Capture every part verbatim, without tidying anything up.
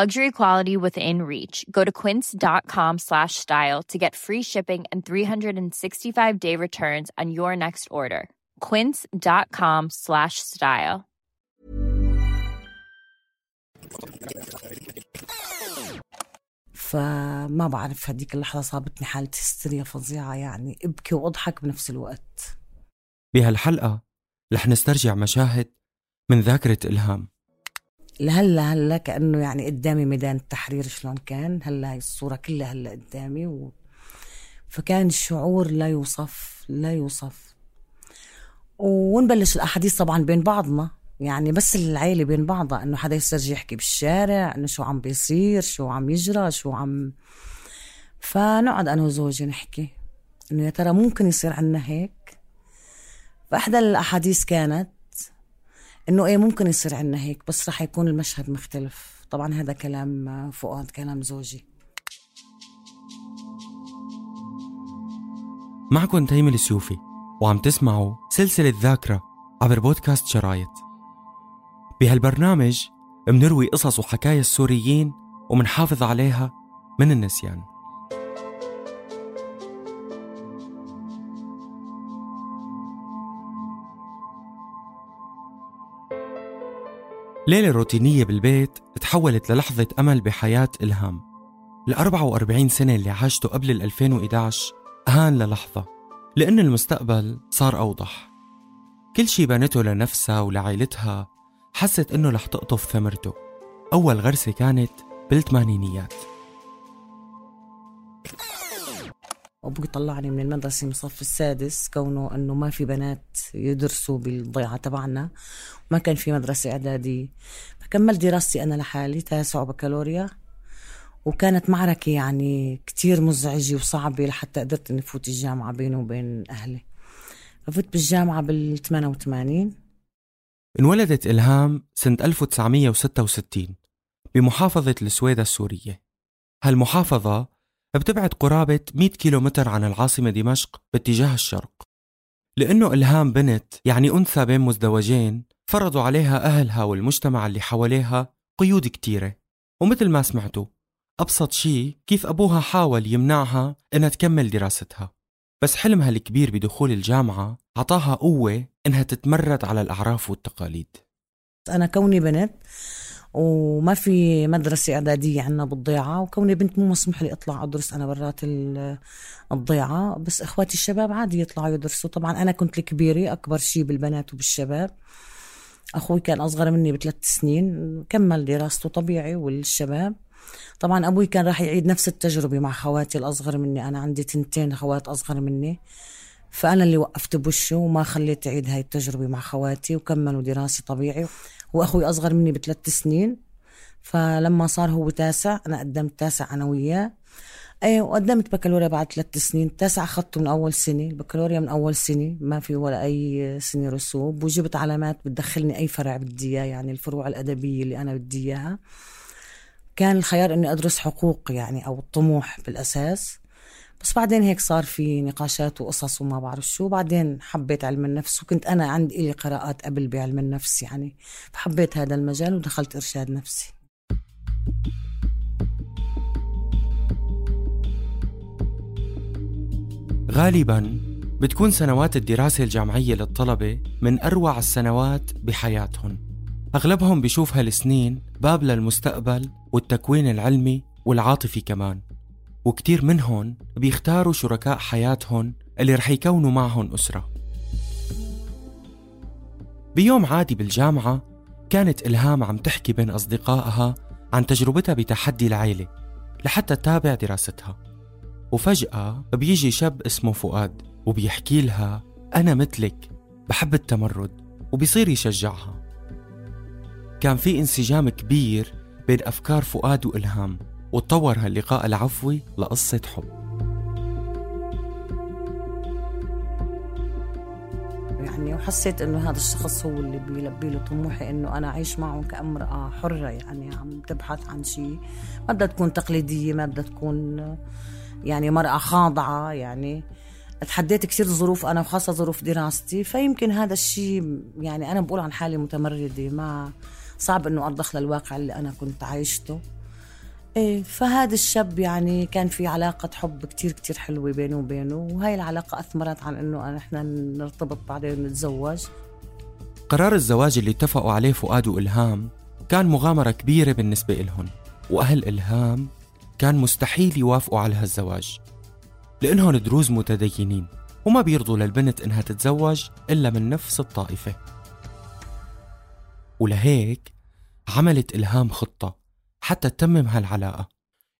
Luxury quality within reach. Go to quince dot com slash style to get free shipping and three hundred sixty-five day returns on your next order. quince dot com slash style. فما بعرف هديك اللحظة صابتني حالة هستيريا فظيعة، يعني ابكي وأضحك بنفس الوقت. بهالحلقة رح نسترجع مشاهد من ذاكرة إلهام. هلا هلا كأنه يعني قدامي ميدان التحرير شلون كان، هلا الصورة كلها هلا قدامي و... فكان الشعور لا يوصف لا يوصف. ونبلش الأحاديث طبعا بين بعضنا، يعني بس العيلة بين بعضها، انه حدا يسترجع يحكي بالشارع انه شو عم بيصير، شو عم يجرى، شو عم. فنقعد انا وزوجي نحكي انه يا ترى ممكن يصير عنا هيك. فاحدى الاحاديث كانت انه ايه ممكن يصير عنا هيك بس رح يكون المشهد مختلف. طبعا هذا كلام فؤاد، كلام زوجي. معكم تيم السيوفي وعم تسمعوا سلسلة ذاكرة عبر بودكاست شرايط. بهالبرنامج منروي قصص وحكايا السوريين ومنحافظ عليها من النسيان. ليلة روتينية بالبيت تحولت للحظة أمل بحياة إلهام. الأربعة وأربعين سنة اللي عاشته قبل الألفين وإحداعش هان للحظة، لأن المستقبل صار أوضح. كل شي بانته لنفسها ولعائلتها، حست إنه لح تقطف ثمرته. أول غرسة كانت بالثمانينيات. أبوي طلعني من المدرسة من الصف السادس، كونه إنه ما في بنات يدرسوا بالضيعة تبعنا وما كان في مدرسة إعدادية. فكملت دراستي أنا لحالي تاسع بكالوريا، وكانت معركة يعني كتير مزعجة وصعبة لحتى قدرت إني فوت الجامعة بيني وبين أهلي. ففوت بالجامعة بالثمانية وثمانين. انولدت إلهام سنة ألف وتسعمية وستة وستين بمحافظة السويدة السورية. هالمحافظة بتبعد قرابة مية كيلومتر عن العاصمة دمشق باتجاه الشرق. لأنه إلهام بنت، يعني أنثى بين مزدوجين، فرضوا عليها أهلها والمجتمع اللي حواليها قيود كتيرة. ومثل ما سمعتوا، أبسط شي كيف أبوها حاول يمنعها إنها تكمل دراستها، بس حلمها الكبير بدخول الجامعة عطاها قوة إنها تتمرد على الأعراف والتقاليد. أنا كوني بنت وما في مدرسة إعدادية عنا بالضيعة، وكوني بنت مو مسمح لي أطلع أدرس أنا برات الضيعة، بس إخواتي الشباب عادي يطلعوا يدرسوا. طبعا أنا كنت الكبيرة، أكبر شي بالبنات وبالشباب. أخوي كان أصغر مني بثلاث سنين، كمل دراسته طبيعي. والشباب طبعا أبوي كان راح يعيد نفس التجربة مع خواتي الأصغر مني. أنا عندي تنتين خوات أصغر مني، فأنا اللي وقفت بوشه وما خليت أعيد هاي التجربة مع خواتي، وكملوا دراسي طبيعي. وأخوي أصغر مني بثلاث سنين، فلما صار هو تاسع أنا قدمت تاسع أنا وياه، وقدمت بكالوريا بعد ثلاث سنين. تاسع أخذته من أول سنة، البكالوريا من أول سنة، ما في ولا أي سنة رسوب، وجبت علامات بتدخلني أي فرع بدي إياه، يعني الفروع الأدبية اللي أنا بدي إياها. كان الخيار إني أدرس حقوق يعني، أو الطموح بالأساس، بس بعدين هيك صار في نقاشات وقصص وما بعرف شو. بعدين حبيت علم النفس، وكنت أنا عندي إلي قراءات قبل بعلم النفس يعني، فحبيت هذا المجال ودخلت إرشاد نفسي. غالباً بتكون سنوات الدراسة الجامعية للطلبة من أروع السنوات بحياتهم. أغلبهم بيشوف هالسنين باب للمستقبل والتكوين العلمي والعاطفي كمان، وكتير منهم بيختاروا شركاء حياتهم اللي رح يكونوا معهم أسرة. بيوم عادي بالجامعة كانت إلهام عم تحكي بين أصدقائها عن تجربتها بتحدي العيلة لحتى تتابع دراستها، وفجأة بيجي شاب اسمه فؤاد وبيحكي لها أنا مثلك بحب التمرد، وبيصير يشجعها. كان في انسجام كبير بين أفكار فؤاد وإلهام، وتطور هاللقاء العفوي لقصة حب. يعني وحسيت إنه هذا الشخص هو اللي بيلبي له طموحي، إنه أنا أعيش معه كامرأة حرة، يعني عم تبحث عن شيء، ما بدها تكون تقليدية، ما بدها تكون يعني مرأة خاضعة. يعني اتحديت كثير ظروف أنا، وخاصة ظروف دراستي، فيمكن هذا الشيء يعني أنا بقول عن حالي متمردة، ما صعب إنه أرضخ للواقع اللي أنا كنت عايشته. إيه، فهذا الشاب يعني كان في علاقة حب كتير كتير حلوة بينه وبينه، وهاي العلاقة أثمرت عن إنه إحنا نرتبط بعدين نتزوج. قرار الزواج اللي اتفقوا عليه فؤاد وإلهام كان مغامرة كبيرة بالنسبة لهم، وأهل إلهام كان مستحيل يوافقوا على هالزواج لأنهم دروز متدينين وما بيرضوا للبنت إنها تتزوج إلا من نفس الطائفة. ولهيك عملت إلهام خطة حتى تتمم هالعلاقة،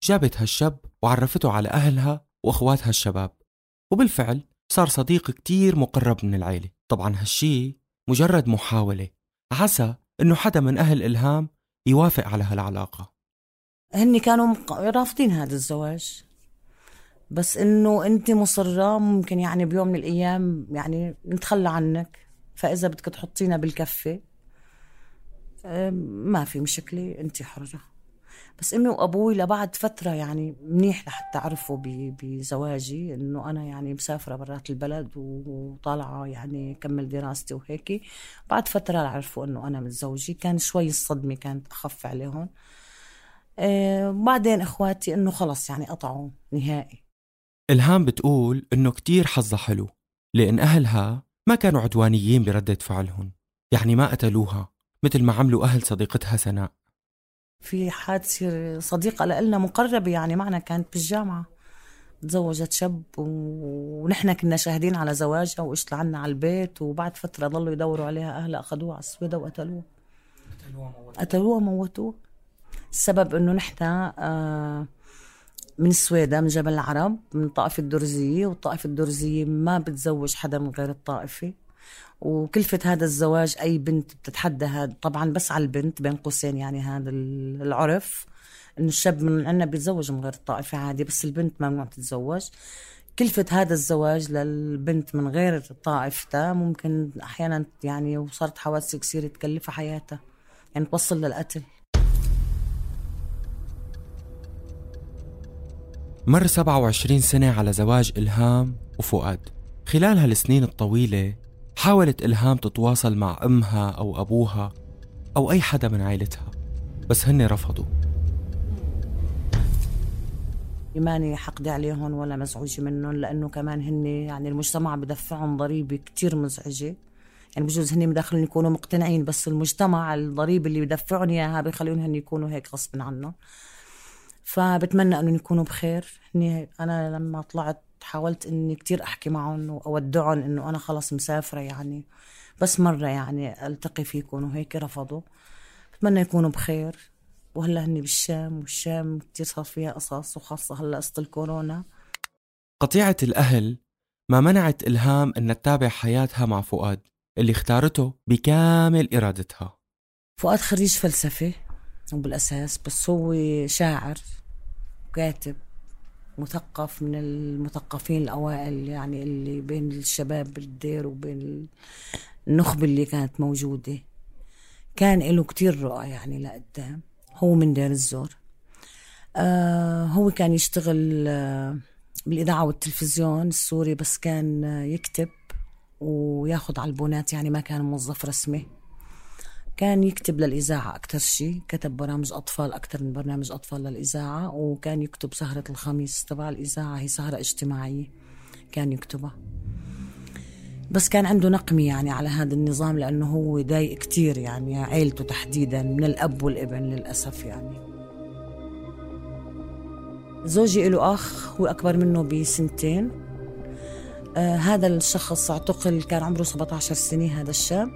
جابت هالشاب وعرفته على أهلها وأخواتها الشباب، وبالفعل صار صديق كتير مقرب من العيلة. طبعا هالشي مجرد محاولة، عسى إنه حدا من أهل إلهام يوافق على هالعلاقة. هني كانوا رافضين هذا الزواج، بس إنه أنت مصرة ممكن يعني بيوم من الأيام يعني نتخلى عنك، فإذا بدك تحطينا بالكفة ما في مشكلة، أنت حرة. بس أمي وأبوي لبعد فترة يعني منيح لحتى عرفوا بزواجي، أنه أنا يعني مسافرة برات البلد وطالعة يعني كمل دراستي وهيك. بعد فترة عرفوا أنه أنا متزوجي، كان شوي الصدمة كانت أخف عليهم. أه بعدين أخواتي أنه خلص يعني قطعوا نهائي. إلهام بتقول أنه كتير حظها حلو لأن أهلها ما كانوا عدوانيين بردة فعلهم، يعني ما قتلوها مثل ما عملوا أهل صديقتها سناء. في حادثة صديقة لنا مقربة يعني معنا كانت بالجامعة، تزوجت شاب ونحن كنا شاهدين على زواجها وإجت لعنا على البيت، وبعد فترة ضلوا يدوروا عليها أهلها، أخذوها على السويدة وقتلوها. قتلوها موتوها. السبب إنه نحن آه من السويدة، من جبل العرب، من الطائفة الدرزية، والطائفة الدرزية ما بتزوج حدا من غير الطائفة، وكلفة هذا الزواج أي بنت بتتحدى هذا، طبعا بس على البنت بين قوسين يعني هذا العرف، إنه الشاب من عنا بيتزوج من غير الطائفة عادي، بس البنت ممنوع تتزوج. كلفة هذا الزواج للبنت من غير طائفتها ممكن أحيانا يعني وصارت حوادث كثيرة تكلفها حياتها، يعني توصل للقتل. مر سبعة وعشرين سنة على زواج إلهام وفؤاد. خلال هالسنين الطويلة حاولت إلهام تتواصل مع أمها أو أبوها أو أي حدا من عائلتها، بس هن رفضوا. ماني حقدي عليهم ولا مزعوجة منهم، لأنه كمان هن يعني المجتمع بدفعهم ضريبة كتير مزعجة، يعني بجوز هن مداخلين يكونوا مقتنعين، بس المجتمع الضريبة اللي بدفعهم إياها بيخليهم هن يكونوا هيك غصب عنهم. فبتمنى أنهم يكونوا بخير. أنا لما طلعت حاولت أني كتير أحكي معهم وأودعهم أنه أنا خلاص مسافرة، يعني بس مرة يعني ألتقي فيكم، وهيك رفضوا. بتمنى يكونوا بخير. وهلأ هني بالشام، والشام كتير صار فيها قصص، وخاصة هلأ قصة الكورونا. قطيعة الأهل ما منعت إلهام أن تتابع حياتها مع فؤاد اللي اختارته بكامل إرادتها. فؤاد خريج فلسفة وبالأساس، بس هو شاعر وكاتب مثقف، من المثقفين الأوائل يعني اللي بين الشباب بالدير وبين النخبة اللي كانت موجودة. كان له كتير رؤى يعني لقدام. هو من دير الزور. آه هو كان يشتغل آه بالإذاعة والتلفزيون السوري، بس كان آه يكتب وياخد على البونات، يعني ما كان موظف رسمي. كان يكتب للإذاعة أكتر شيء، كتب برامج أطفال أكتر من برنامج أطفال للإذاعة، وكان يكتب سهرة الخميس تبع الإذاعة، هي سهرة اجتماعية كان يكتبها. بس كان عنده نقمة يعني على هذا النظام، لأنه هو ضايق كتير يعني عائلته تحديدا من الأب والابن للأسف. يعني زوجي إله أخ وأكبر منه بسنتين. آه هذا الشخص اعتقل كان عمره سبعة عشر سنة. هذا الشاب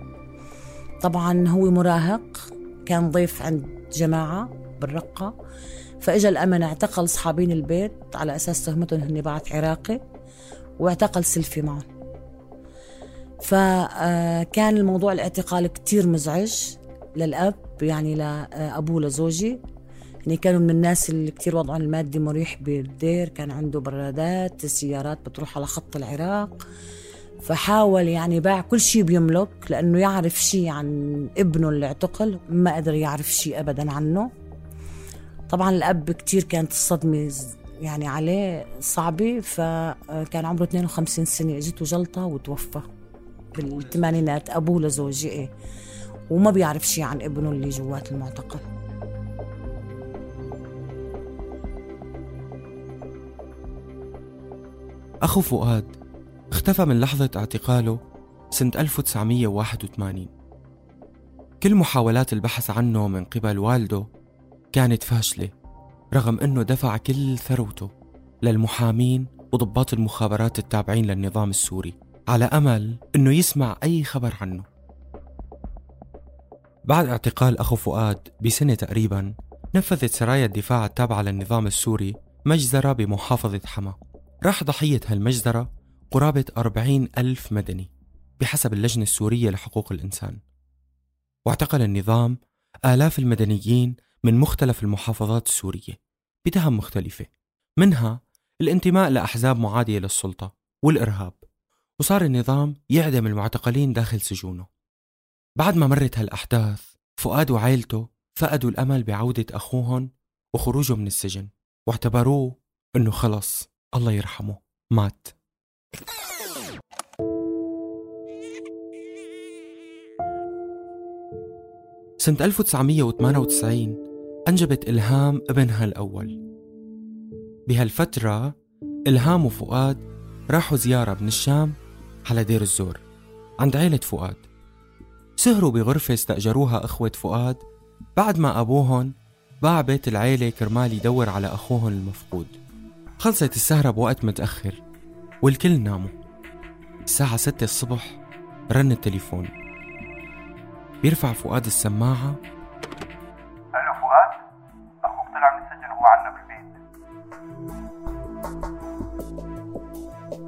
طبعا هو مراهق، كان ضيف عند جماعة بالرقة، فإجا الأمن اعتقل صحابين البيت على أساس تهمتهم هن بعث عراقي، واعتقل سلفي معهم. فكان الموضوع الاعتقال كتير مزعج للأب، يعني لأبوه لزوجي، يعني كانوا من الناس اللي كتير وضعهم المادي مريح بالدير، كان عنده برادات، سيارات بتروح على خط العراق، فحاول يعني باع كل شيء بيملك لأنه يعرف شيء عن ابنه اللي اعتقل، ما قدر يعرف شيء أبدا عنه. طبعا الأب كتير كانت الصدمة يعني عليه صعبة، فكان عمره اثنين وخمسين سنة، اجته جلطة وتوفى بالثمانينات، أبوه لزوجي إيه، وما بيعرف شيء عن ابنه اللي جوات المعتقل. أخو فؤاد اختفى من لحظة اعتقاله سنة ألف وتسعمية وواحد وثمانين. كل محاولات البحث عنه من قبل والده كانت فاشلة، رغم أنه دفع كل ثروته للمحامين وضباط المخابرات التابعين للنظام السوري على أمل أنه يسمع أي خبر عنه. بعد اعتقال أخو فؤاد بسنة تقريباً، نفذت سرايا الدفاع التابعة للنظام السوري مجزرة بمحافظة حما. راح ضحية هالمجزرة قرابة أربعين ألف مدني بحسب اللجنة السورية لحقوق الإنسان، واعتقل النظام آلاف المدنيين من مختلف المحافظات السورية بتهم مختلفة، منها الانتماء لأحزاب معادية للسلطة والإرهاب، وصار النظام يعدم المعتقلين داخل سجونه. بعد ما مرت هالأحداث، فؤاد وعائلته فقدوا الأمل بعودة أخوهم وخروجه من السجن، واعتبروه أنه خلص الله يرحمه مات. سنة ألف وتسعمية وثمانية وتسعين أنجبت إلهام ابنها الأول. بهالفترة إلهام وفؤاد راحوا زيارة من الشام على دير الزور عند عائلة فؤاد. سهروا بغرفة استأجروها إخوة فؤاد بعد ما أبوهن باع بيت العيلة كرمال يدور على أخوهن المفقود. خلصت السهرة بوقت متأخر والكل ناموا. الساعة ستة الصبح رن التليفون. بيرفع فؤاد السماعة. ألو فؤاد، أخوك طلع من السجن وهو عنا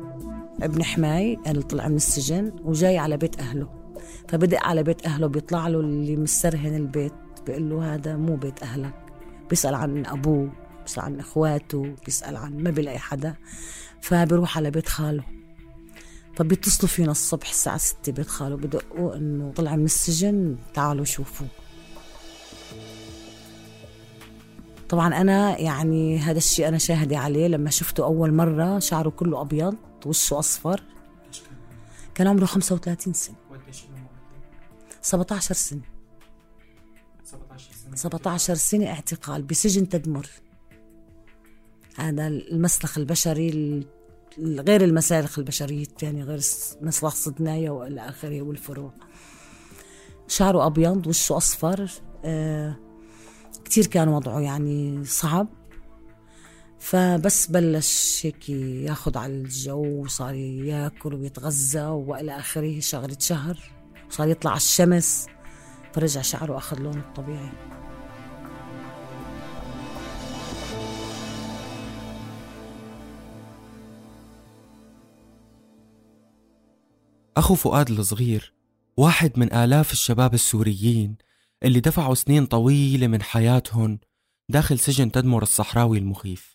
بالبيت. ابن حماي قال طلع من السجن وجاي على بيت أهله، فبدق على بيت أهله، بيطلع له اللي مسترهن البيت، بيقول له هذا مو بيت أهلك. بيسأل عن أبوه، بيسأل عن إخواته، بيسأل عن، ما بيلاقي حدا، فبيروح على بيت خاله. فبيتصلوا فينا الصبح الساعة ستة بيت خاله، بدقوا إنه طلع من السجن، تعالوا شوفوا. طبعا أنا يعني هذا الشيء أنا شاهدي عليه، لما شفته أول مرة شعره كله أبيض وشه أصفر، كان عمره خمسة وثلاثين سنة، سبعة عشر سنة، سبعة عشر سنة اعتقال بسجن تدمر. هذا المسلخ البشري غير المسالخ البشرية الثانية، غير مسلخ صيدنايا والآخرية والفروع. شعره أبيض وشه أصفر، آه كتير كان وضعه يعني صعب. فبس بلش هيك ياخد على الجو وصار ياكل ويتغذى وإلى آخره، شغلة شهر وصار يطلع على الشمس، فرجع شعره أخذ لونه الطبيعي. أخو فؤاد الصغير واحد من آلاف الشباب السوريين اللي دفعوا سنين طويلة من حياتهم داخل سجن تدمر الصحراوي المخيف.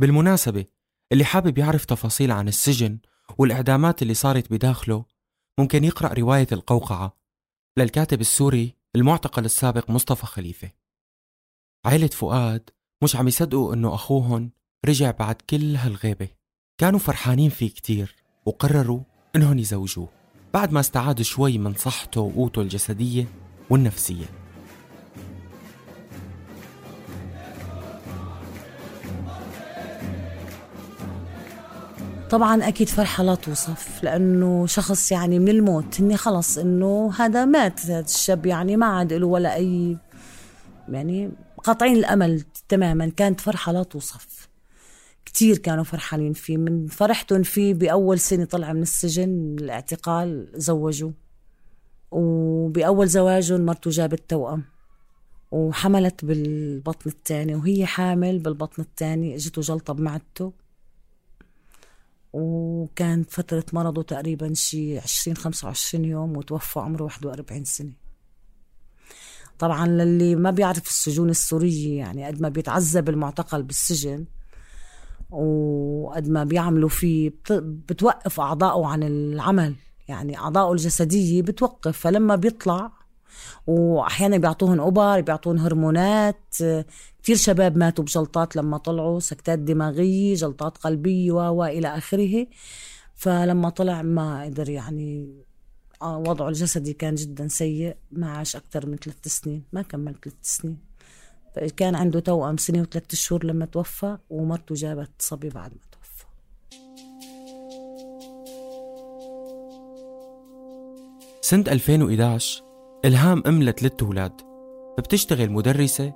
بالمناسبة، اللي حابب يعرف تفاصيل عن السجن والإعدامات اللي صارت بداخله ممكن يقرأ رواية القوقعة للكاتب السوري المعتقل السابق مصطفى خليفة. عائلة فؤاد مش عم يصدقوا أنه أخوهن رجع بعد كل هالغيبة، كانوا فرحانين فيه كتير وقرروا أنهم يزوجوه بعد ما استعاد شوي من صحته وقوته الجسدية والنفسية. طبعا أكيد فرحة لا توصف، لأنه شخص يعني من الموت، إني خلص إنه هذا مات، هذا الشاب يعني ما عاد له ولا أي، يعني قاطعين الأمل تماما. كانت فرحة لا توصف، كتير كانوا فرحانين فيه. من فرحتهم فيه بأول سنة طلع من السجن الاعتقال زوجوا، وبأول زواجهم مرته جابت توأم وحملت بالبطن الثاني، وهي حامل بالبطن الثاني اجته جلطة بمعدته، وكان فترة مرضه تقريبا شي عشرين خمسة وعشرين يوم، وتوفى عمره واحد وأربعين سنة. طبعا للي ما بيعرف السجون السورية يعني قد ما بيتعذب المعتقل بالسجن وقد ما بيعملوا فيه بتوقف أعضاؤه عن العمل، يعني أعضاؤه الجسدية بتوقف. فلما بيطلع وأحيانا بيعطوهن أبر، بيعطوهن هرمونات، كتير شباب ماتوا بجلطات لما طلعوا، سكتات دماغية، جلطات قلبية وإلى آخره. فلما طلع ما قدر، يعني وضعه الجسدي كان جدا سيء، ما عاش أكتر من ثلاث سنين، ما كمل ثلاث سنين. كان عنده توأم سنة وثلاثة شهور لما توفى، ومرته جابت صبي بعد ما توفى. سنة ألفين وإحدى عشر إلهام أم لثلاث أولاد، بتشتغل مدرسة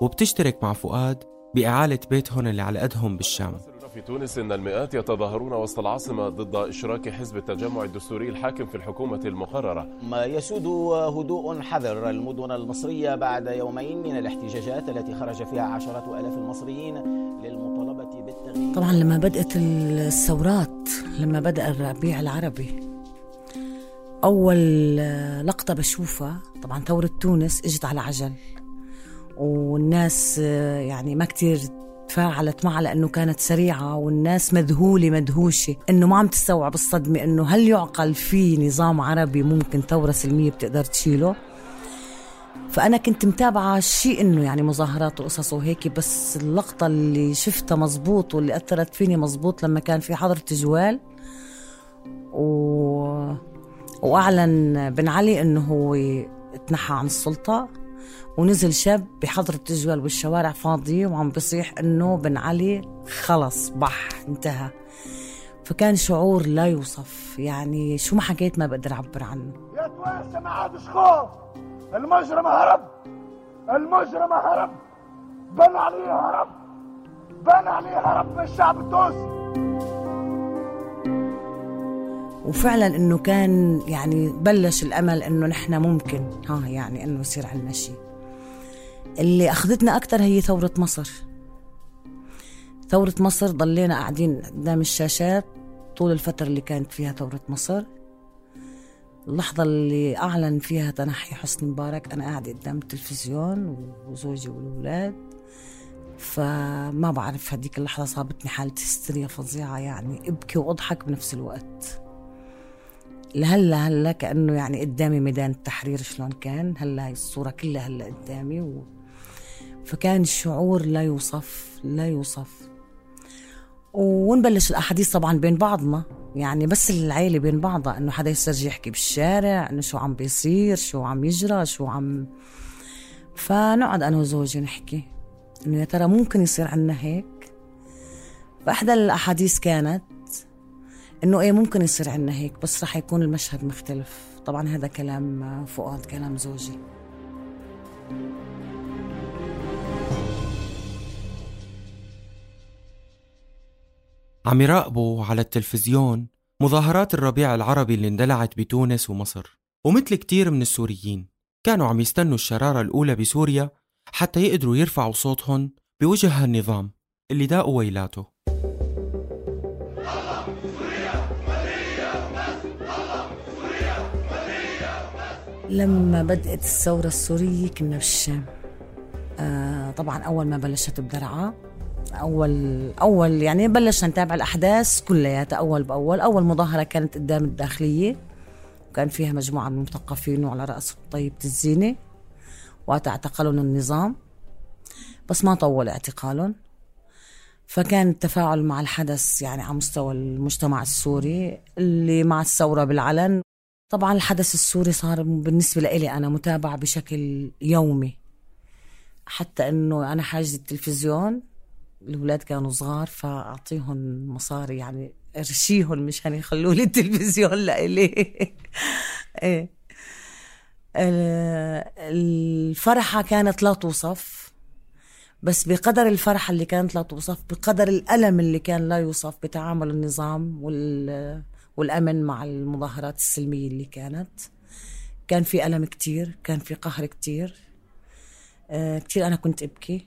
وبتشترك مع فؤاد بإعالة بيتهم اللي على قدهم بالشام. في تونس إن المئات يتظاهرون وسط العاصمة ضد إشراك حزب التجمع الدستوري الحاكم في الحكومة المقررة. ما يسود هدوء حذر المدن المصرية بعد يومين من الاحتجاجات التي خرج فيها عشرة آلاف المصريين للمطالبة بالتغيير. طبعا لما بدأت الثورات، لما بدأ الربيع العربي، أول لقطة بشوفها طبعا ثورة تونس اجت على عجل، والناس يعني ما كتير تفاعلت معها لأنه كانت سريعة، والناس مذهولة مدهوشة إنه ما عم تستوعب الصدمة، إنه هل يعقل في نظام عربي ممكن ثورة سلمية بتقدر تشيله. فأنا كنت متابعة شيء إنه يعني مظاهرات وقصص وهيك، بس اللقطة اللي شفتها مزبوط واللي أثرت فيني مزبوط لما كان في حضرة جوال و... وأعلن بن علي إنه هو اتنحى عن السلطة، ونزل شاب بحضرة جوال والشوارع فاضية وعم بيصيح إنه بن علي خلص بح انتهى. فكان شعور لا يوصف، يعني شو ما حكيت ما بقدر أعبر عنه. يا تويسة ما عادش خوف، المجرم هرب، المجرم هرب، بن علي هرب، بن علي هرب من الشعب التونسي. وفعلا إنه كان يعني بلش الأمل إنه نحن ممكن ها يعني إنه يصير عنا شيء. اللي أخذتنا أكتر هي ثورة مصر. ثورة مصر ضلينا قاعدين قدام الشاشات طول الفترة اللي كانت فيها ثورة مصر. اللحظة اللي أعلن فيها تنحي حسني مبارك أنا قاعدة قدام التلفزيون وزوجي والولاد، فما بعرف هديك اللحظة صابتني حالة هستيريا فظيعة، يعني أبكي وأضحك بنفس الوقت. هلا هلا كأنه يعني قدامي ميدان التحرير شلون كان، هلا الصورة كلها هلا قدامي و... فكان شعور لا يوصف لا يوصف. ونبلش الأحاديث طبعا بين بعضنا، يعني بس العيلة بين بعضها، إنه حدا يصير يحكي بالشارع إنه شو عم بيصير، شو عم يجرى، شو عم. فنقعد أنا وزوجي نحكي إنه يا ترى ممكن يصير عنا هيك. فأحدى الأحاديث كانت إنه إيه ممكن يصير عنا هيك، بس رح يكون المشهد مختلف. طبعا هذا كلام فؤاد، كلام زوجي. عم يراقبوا على التلفزيون مظاهرات الربيع العربي اللي اندلعت بتونس ومصر، ومثل كتير من السوريين كانوا عم يستنوا الشرارة الأولى بسوريا حتى يقدروا يرفعوا صوتهم بوجه هالنظام اللي داق ويلاته. لما بدأت الثورة السورية كنا بالشام. آه طبعا أول ما بلشت بدرعا، أول أول يعني بلشنا نتابع الأحداث كلياتها أول بأول. أول مظاهرة كانت قدام الداخلية، وكان فيها مجموعة من المثقفين وعلى رأسهم طيب الزيني، واعتقلون النظام بس ما طول اعتقالهم. فكان التفاعل مع الحدث يعني على مستوى المجتمع السوري اللي مع الثورة بالعلن. طبعا الحدث السوري صار بالنسبة لي أنا متابعة بشكل يومي، حتى أنه أنا حاجز التلفزيون. الأولاد كانوا صغار فأعطيهم مصاري، يعني أرشيهم مشان يخلوا لي التلفزيون لإلي. إيه. الفرحة كانت لا توصف، بس بقدر الفرحة اللي كانت لا توصف، بقدر الألم اللي كان لا يوصف بتعامل النظام وال... والأمن مع المظاهرات السلمية اللي كانت. كان في ألم كتير، كان في قهر كتير آه كتير. أنا كنت أبكي،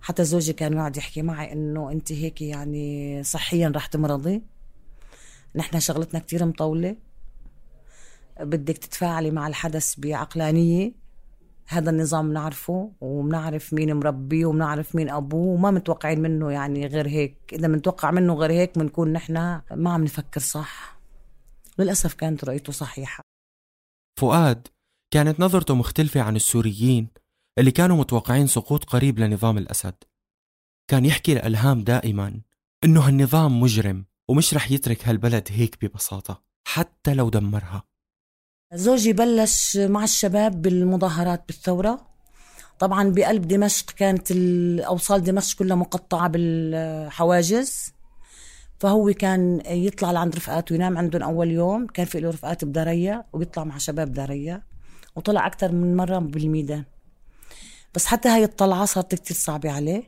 حتى زوجي كان يقعد يحكي معي إنه أنت هيك يعني صحيا رح تمرضي، نحن شغلتنا كتير مطولة، بدك تتفاعلي مع الحدث بعقلانية. هذا النظام نعرفه ومنعرف مين مربيه ومنعرف مين أبوه، وما متوقعين منه يعني غير هيك. إذا منتوقع منه غير هيك منكون نحن ما عم نفكر صح. للأسف كانت رؤيته صحيحة. فؤاد كانت نظرته مختلفة عن السوريين اللي كانوا متوقعين سقوط قريب لنظام الأسد. كان يحكي لإلهام دائما إنه هالنظام مجرم ومش رح يترك هالبلد هيك ببساطة حتى لو دمرها. زوجي بلش مع الشباب بالمظاهرات بالثورة. طبعا بقلب دمشق كانت أوصال دمشق كلها مقطعة بالحواجز، فهو كان يطلع لعند رفقاته وينام عندهم. أول يوم كان في له رفقات بدارية وبيطلع مع شباب دارية، وطلع أكتر من مرة بالميدان. بس حتى هاي الطلعة صارت كتير صعبة عليه،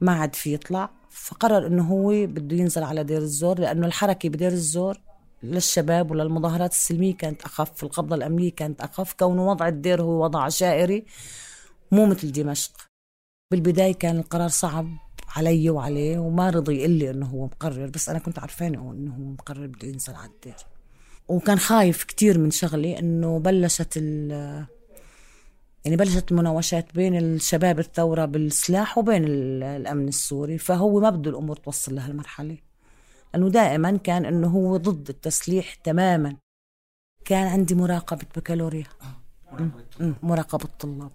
ما عاد في يطلع. فقرر إنه هو بده ينزل على دير الزور، لأنه الحركة بدير الزور للشباب وللمظاهرات السلمية كانت أخف، القبضة الأمنية كانت أخف، كونه وضع الدير هو وضع عشائري مو مثل دمشق. بالبداية كان القرار صعب علي وعليه، وما رضي يقول لي إنه هو مقرر، بس أنا كنت عارفانه إنه هو مقرر بده ينزل على الدير. وكان خايف كتير من شغلي، إنه بلشت ال يعني بلشت المناوشات بين الشباب الثورة بالسلاح وبين الأمن السوري، فهو ما بده الأمور توصل لهالمرحلة، لأنه دائما كان أنه هو ضد التسليح تماما. كان عندي مراقبة بكالوريا، مراقبة الطلاب،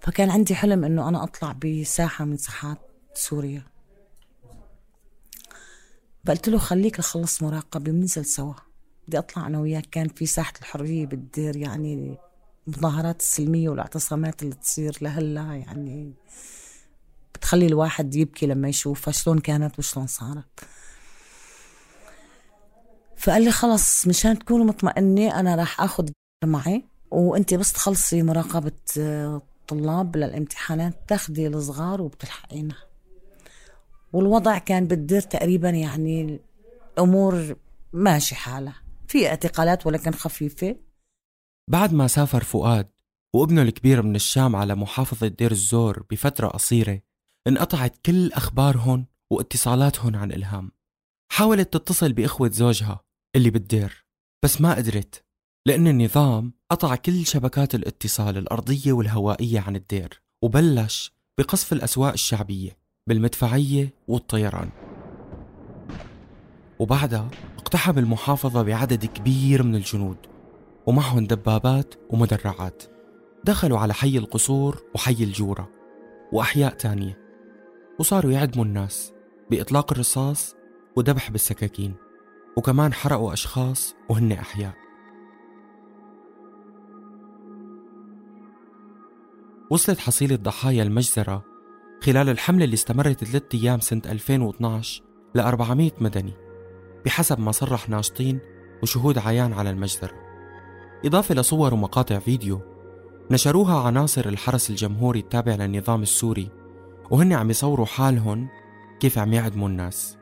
فكان عندي حلم أنه أنا أطلع بساحة من ساحات سوريا. فقلت له خليك لخلص مراقبة بننزل سوا، بدي أطلع أنا وياك. كان في ساحة الحرية بالدير، يعني المظاهرات السلمية والاعتصامات اللي تصير لهلا يعني بتخلي الواحد يبكي لما يشوفها شلون كانت وشلون صارت. فقال لي خلص مشان تكونوا مطمئنة أنا راح أخذ معي، وأنت بس تخلصي مراقبة الطلاب للامتحانات تاخدي الصغار وبتلحقينا. والوضع كان بالدير تقريبا يعني الأمور ماشي حالها، في اعتقالات ولكن خفيفة. بعد ما سافر فؤاد وابنه الكبير من الشام على محافظة دير الزور بفترة قصيرة، انقطعت كل أخبارهم واتصالاتهم عن إلهام. حاولت تتصل بإخوة زوجها اللي بالدير بس ما قدرت، لأن النظام قطع كل شبكات الاتصال الأرضية والهوائية عن الدير، وبلش بقصف الأسواق الشعبية بالمدفعية والطيران. وبعدها اقتحم المحافظة بعدد كبير من الجنود ومعهم دبابات ومدرعات. دخلوا على حي القصور وحي الجورة وأحياء تانية، وصاروا يعدموا الناس بإطلاق الرصاص وذبح بالسكاكين، وكمان حرقوا أشخاص وهن أحياء. وصلت حصيلة ضحايا المجزرة خلال الحملة اللي استمرت ثلاثة أيام سنة ألفين واثناشر ل أربعمية مدني بحسب ما صرح ناشطين وشهود عيان على المجزرة، إضافة لصور ومقاطع فيديو نشروها عناصر الحرس الجمهوري التابع للنظام السوري وهن عم يصوروا حالهم كيف عم يعدموا الناس.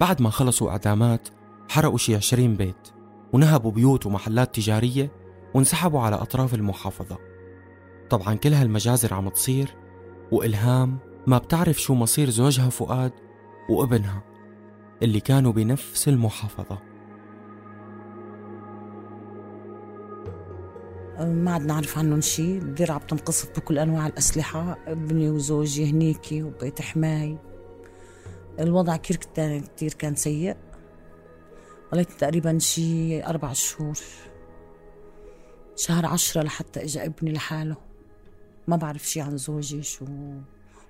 بعد ما خلصوا إعدامات حرقوا شي عشرين بيت ونهبوا بيوت ومحلات تجارية وانسحبوا على أطراف المحافظة. طبعا كل هالمجازر عم تصير وإلهام ما بتعرف شو مصير زوجها فؤاد وابنها اللي كانوا بنفس المحافظة. ما عاد نعرف عنهم شيء. الدير عم تنقصف بكل أنواع الأسلحة، ابني وزوجي هنيكي وبيت حماي. الوضع كتير كتير كان سيء. ضليت تقريبا شي أربع شهور، شهر عشرة لحتى إجا ابني لحاله. ما بعرف شي عن زوجي شو،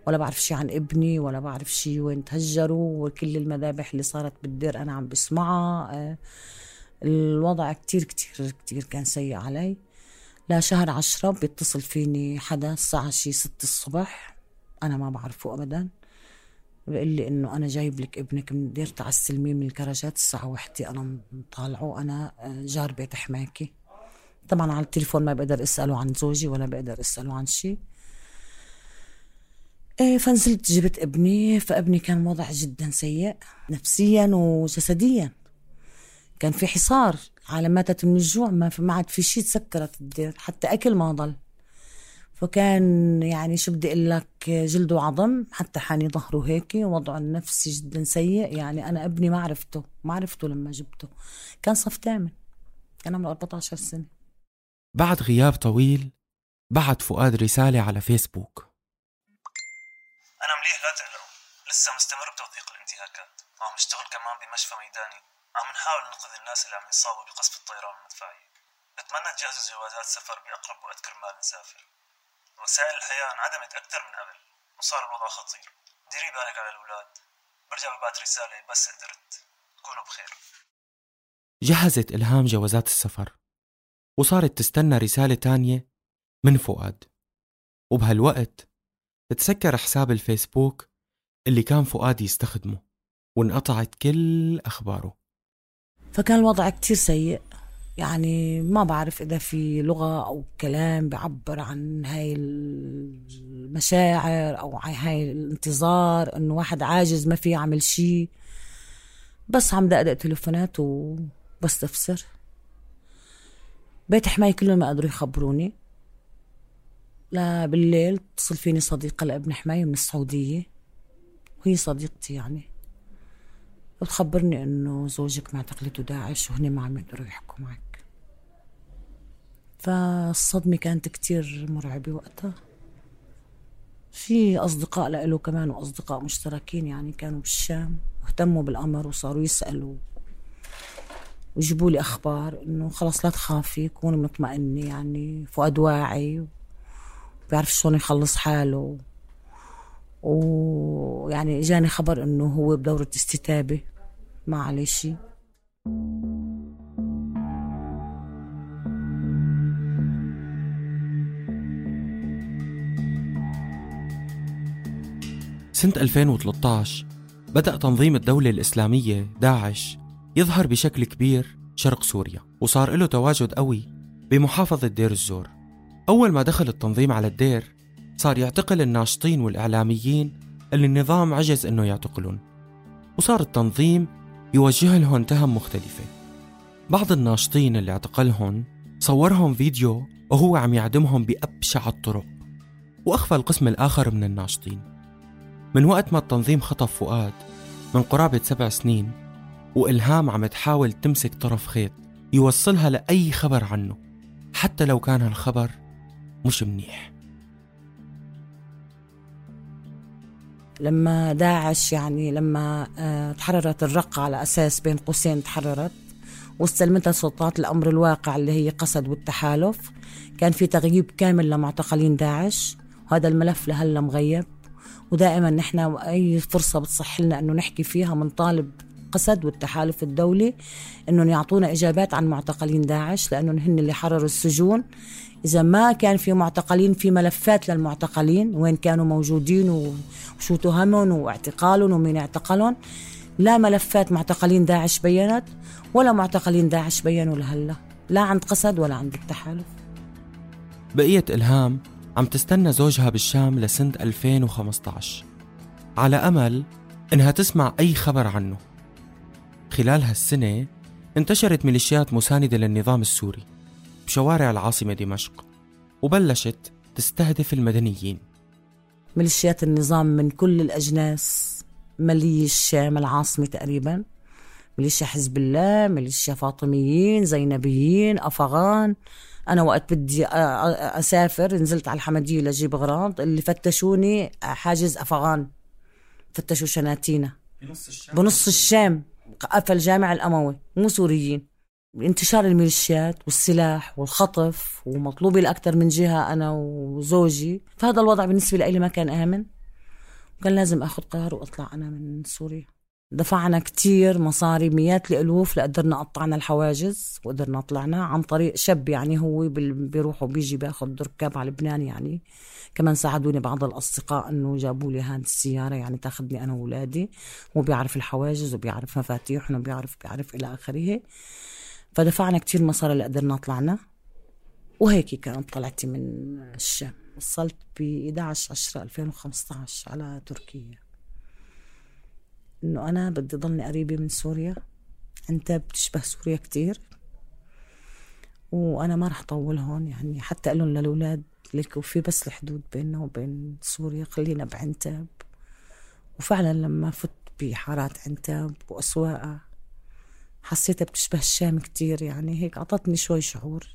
ولا بعرف شي عن ابني، ولا بعرف شي وين تهجروا. وكل المذابح اللي صارت بالدير أنا عم بسمعها. الوضع كتير كتير كتير كان سيء علي. لا شهر عشرة بيتصل فيني حدا الساعة شي ستة الصبح، أنا ما بعرفه أبدا، بيقول لي إنه أنا جايب لك ابنك من دير تاع السلمية من الكراجات الساعة وحدة، أنا مطالعه، أنا جار بيت حماكي. طبعا على التليفون ما بقدر أسأله عن زوجي ولا بقدر أسأله عن شي. إيه فنزلت جبت ابني، فابني كان وضع جدا سيء نفسيا وجسديا، كان في حصار، على ماتت من الجوع، ما عاد في شيء، تسكرت الدير حتى أكل ما ضل، فكان يعني شو بدي أقول لك جلد وعظم، حتى حاني ظهره هيك، وضعه النفسي جدا سيء. يعني أنا ابني ما عرفته ما عرفته لما جبته، كان صف ثامن، كان عمره أربعة عشر سنة. بعد غياب طويل بعت فؤاد رسالة على فيسبوك: أنا مليح، لا تقلقوا، لسه مستمر بتوثيق الانتهاكات، وعم اشتغل كمان بمشفى ميداني، عم نحاول ننقذ الناس اللي عم يصابوا بقصف الطيران المدفعية. نتمنى تجهزوا جوازات سفر بأقرب وقت كرمال نسافر. وسائل الحياة انعدمت أكثر من قبل وصار الوضع خطير، ديري بالك على الأولاد. برجع ببعت رسالة بس قدرت. كونوا بخير. جهزت إلهام جوازات السفر وصارت تستنى رسالة تانية من فؤاد، وبهالوقت تسكر حساب الفيسبوك اللي كان فؤاد يستخدمه وانقطعت كل أخباره. فكان الوضع كتير سيء، يعني ما بعرف إذا في لغة أو كلام بيعبر عن هاي المشاعر أو عن هاي الانتظار، إنه واحد عاجز ما في يعمل شيء، بس عم دقدق تليفونات وبستفسر. بيت حماي كلهم ما قدروا يخبروني. لا بالليل اتصل فيني صديقة لابن حماي من السعودية، وهي صديقتي يعني، وتخبرني إنه زوجك معتقلته داعش وهن ما عم يقدروا يحكوا معك. فالصدمة كانت كتير مرعبة وقتها. في أصدقاء له كمان وأصدقاء مشتركين يعني كانوا بالشام، واهتموا بالأمر وصاروا يسألوا ويجيبوا لي أخبار إنه خلاص لا تخافي، كوني مطمئنة، يعني فؤاد واعي وبيعرف شلون يخلص حاله. ويعني جاني خبر إنه هو بدورة استتابة، ما عليه شيء. سنة ألفين وثلاثة عشر بدأ تنظيم الدولة الإسلامية داعش يظهر بشكل كبير شرق سوريا، وصار له تواجد قوي بمحافظة دير الزور. أول ما دخل التنظيم على الدير صار يعتقل الناشطين والإعلاميين اللي النظام عجز إنه يعتقلون، وصار التنظيم يوجه لهم تهم مختلفة. بعض الناشطين اللي اعتقلهم صورهم فيديو وهو عم يعدمهم بأبشع الطرق، وأخفى القسم الآخر من الناشطين. من وقت ما التنظيم خطف فؤاد من قرابة سبع سنين، وإلهام عم تحاول تمسك طرف خيط يوصلها لأي خبر عنه، حتى لو كان هالخبر مش منيح. لما داعش يعني لما اه تحررت الرقة، على أساس بين قوسين تحررت واستلمتها سلطات الأمر الواقع اللي هي قسد والتحالف، كان في تغييب كامل لمعتقلين داعش، وهذا الملف لهلا مغيب، ودائما نحن أي فرصة بتصح لنا أنه نحكي فيها منطالب قسد والتحالف الدولي أنهم يعطونا إجابات عن معتقلين داعش، لأنهم هن اللي حرروا السجون. إذا ما كان في معتقلين، في ملفات للمعتقلين وين كانوا موجودين وشو تهمهم واعتقالهم ومين اعتقلهم، لا ملفات معتقلين داعش بينت ولا معتقلين داعش بينوا لهلا، لا عند قسد ولا عند التحالف. بقيت إلهام عم تستنى زوجها بالشام لسنة ألفين وخمسة عشر على أمل إنها تسمع أي خبر عنه. خلال هالسنة انتشرت ميليشيات مساندة للنظام السوري بشوارع العاصمة دمشق، وبلشت تستهدف المدنيين. ميليشيات النظام من كل الأجناس، ميليشيا العاصمة تقريبا، ميليشيا حزب الله، ميليشيا فاطميين، زينبيين، أفغان. أنا وقت بدي أسافر نزلت على الحمدية لجيب أغراض، اللي فتشوني حاجز أفغان، فتشوا شناتينا بنص الشام, بنص الشام. قفل جامع الأموي، مو سوريين. انتشار الميليشيات والسلاح والخطف ومطلوبي لأكثر من جهة أنا وزوجي، فهذا الوضع بالنسبة لي ما كان آمن، وكان لازم أخذ قرار وأطلع أنا من سوريا. دفعنا كتير مصاري، مئات الألوف، لقدرنا قطعنا الحواجز وقدرنا طلعنا عن طريق شاب، يعني هو بيروح وبيجي بياخد ركاب على لبنان. يعني كمان ساعدوني بعض الأصدقاء إنه جابوا لي هاد السيارة يعني تاخدني أنا وولادي، وبيعرف الحواجز وبيعرف مفاتيحنا وبيعرف بيعرف إلى آخره. فدفعنا كتير مصاري لقدرنا طلعنا، وهيك كانت طلعتي من الشام. وصلت ب إحدى عشر عشرة ألفين وخمسة عشر على تركيا، إنه أنا بدي ضلني قريبة من سوريا، أنت بتشبه سوريا كتير وأنا ما رح أطول هون. يعني حتى قالوا للأولاد لك وفي بس الحدود بيننا وبين سوريا، خلينا بعنتب. وفعلا لما فت بحارات عنتب وأسواقها حسيتها بتشبه الشام كتير، يعني هيك أعطتني شوي شعور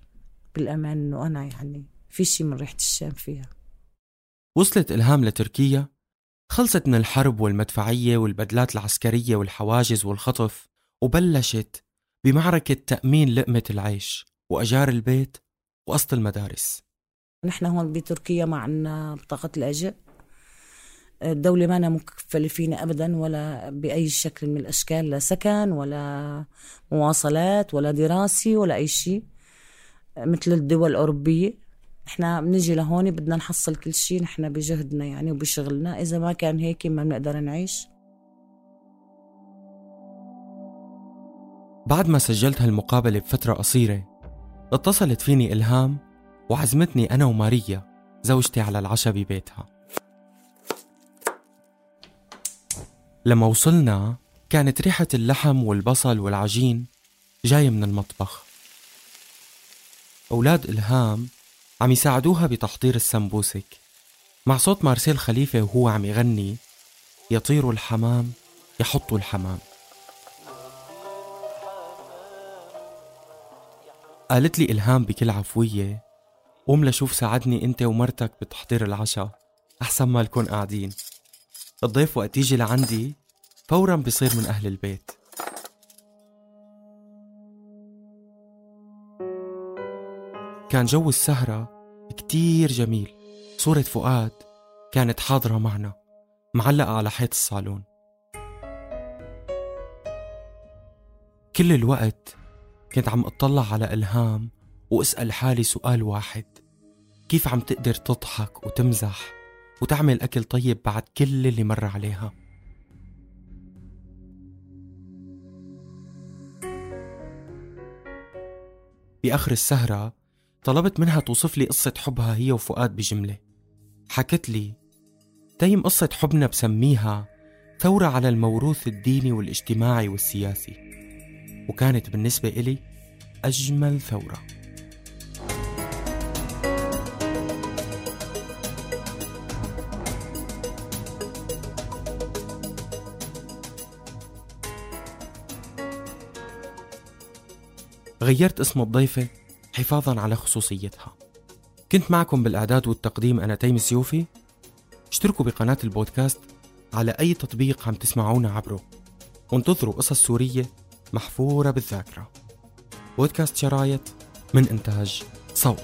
بالأمان إنه أنا يعني في شي من ريحة الشام فيها. وصلت إلهام لتركيا، خلصت من الحرب والمدفعية والبدلات العسكرية والحواجز والخطف، وبلشت بمعركة تأمين لقمة العيش وأجار البيت وقسط المدارس. نحن هون بتركيا ما عنا بطاقة اللاجئ، الدولة ما أنا مكفلة فينا أبدا ولا بأي شكل من الأشكال، لا سكن ولا مواصلات ولا دراسي ولا أي شيء مثل الدول الأوروبية. نحن بنجي لهون بدنا نحصل كل شيء نحن بجهدنا يعني وبشغلنا، إذا ما كان هيك ما بنقدر نعيش. بعد ما سجلت هالمقابلة بفترة قصيرة اتصلت فيني إلهام وعزمتني أنا وماريا زوجتي على العشاء ببيتها. لما وصلنا كانت ريحة اللحم والبصل والعجين جاية من المطبخ. أولاد إلهام عم يساعدوها بتحضير السمبوسك مع صوت مارسيل خليفة وهو عم يغني يطير الحمام يحط الحمام. قالت لي إلهام بكل عفوية قوم لشوف ساعدني أنت ومرتك بتحضير العشاء أحسن ما لكون قاعدين، الضيف وقت يجي لعندي فوراً بيصير من أهل البيت. كان جو السهرة كتير جميل، صورة فؤاد كانت حاضرة معنا معلقة على حيط الصالون. كل الوقت كنت عم أطلع على إلهام وأسأل حالي سؤال واحد، كيف عم تقدر تضحك وتمزح وتعمل أكل طيب بعد كل اللي مر عليها؟ بآخر السهرة طلبت منها توصف لي قصة حبها هي وفؤاد بجملة. حكت لي تيم قصة حبنا بسميها ثورة على الموروث الديني والاجتماعي والسياسي، وكانت بالنسبة إلي أجمل ثورة. غيرت اسم الضيفة حفاظاً على خصوصيتها. كنت معكم بالإعداد والتقديم أنا تيم السيوفي. اشتركوا بقناة البودكاست على أي تطبيق عم تسمعونا عبره، وانتظروا قصص سورية محفورة بالذاكرة. بودكاست شرايط من إنتاج صوت.